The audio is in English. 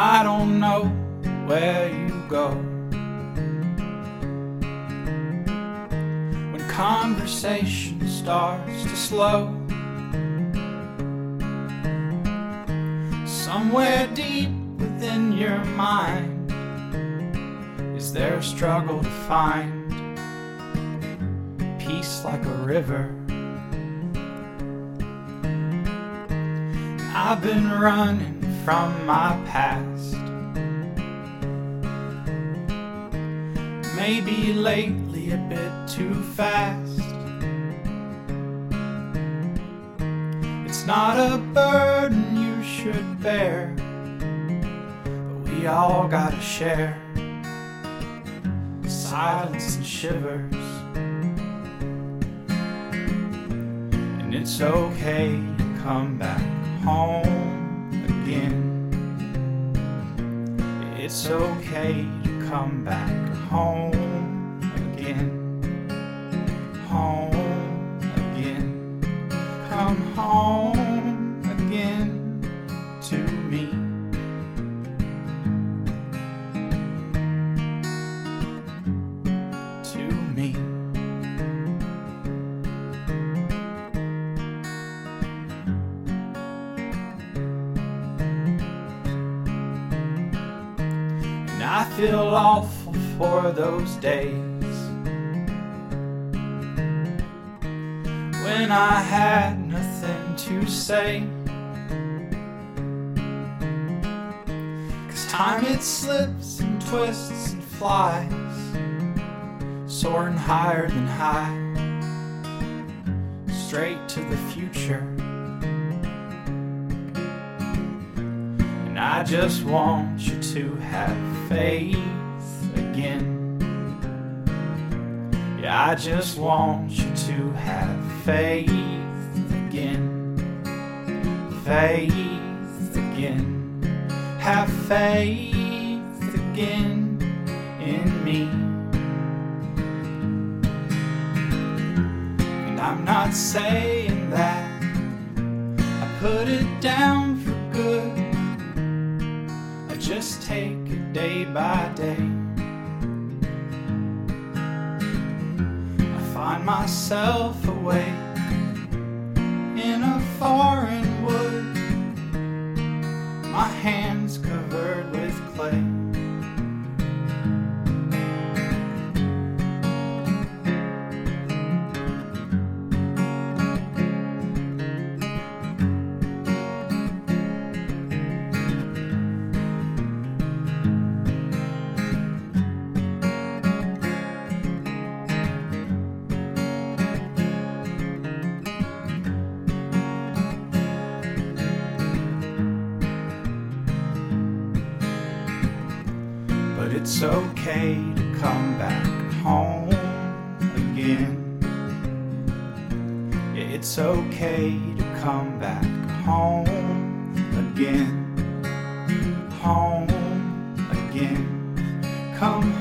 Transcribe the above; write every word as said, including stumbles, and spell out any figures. I don't know where you go. When conversation starts to slow, somewhere deep within your mind is there a struggle to find peace like a river. I've been running from my past. Maybe lately a bit too fast. It's not a burden you should bear, but we all gotta share silence and shivers. And it's okay to come back home again. It's okay to come back home again, home again, come home again to me. To me. I feel awful for those days when I had nothing to say, 'cause time it slips and twists and flies, soaring higher than high, straight to the future. And I just want you to have faith again. Yeah, I just want you to have faith again. Faith again. Have faith again in me. And I'm not saying that I put it down for good. Just take it day by day. I find myself away in a foreign wood, my hands covered with clay. It's okay to come back home again. Yeah, it's okay to come back home again. Home again. Come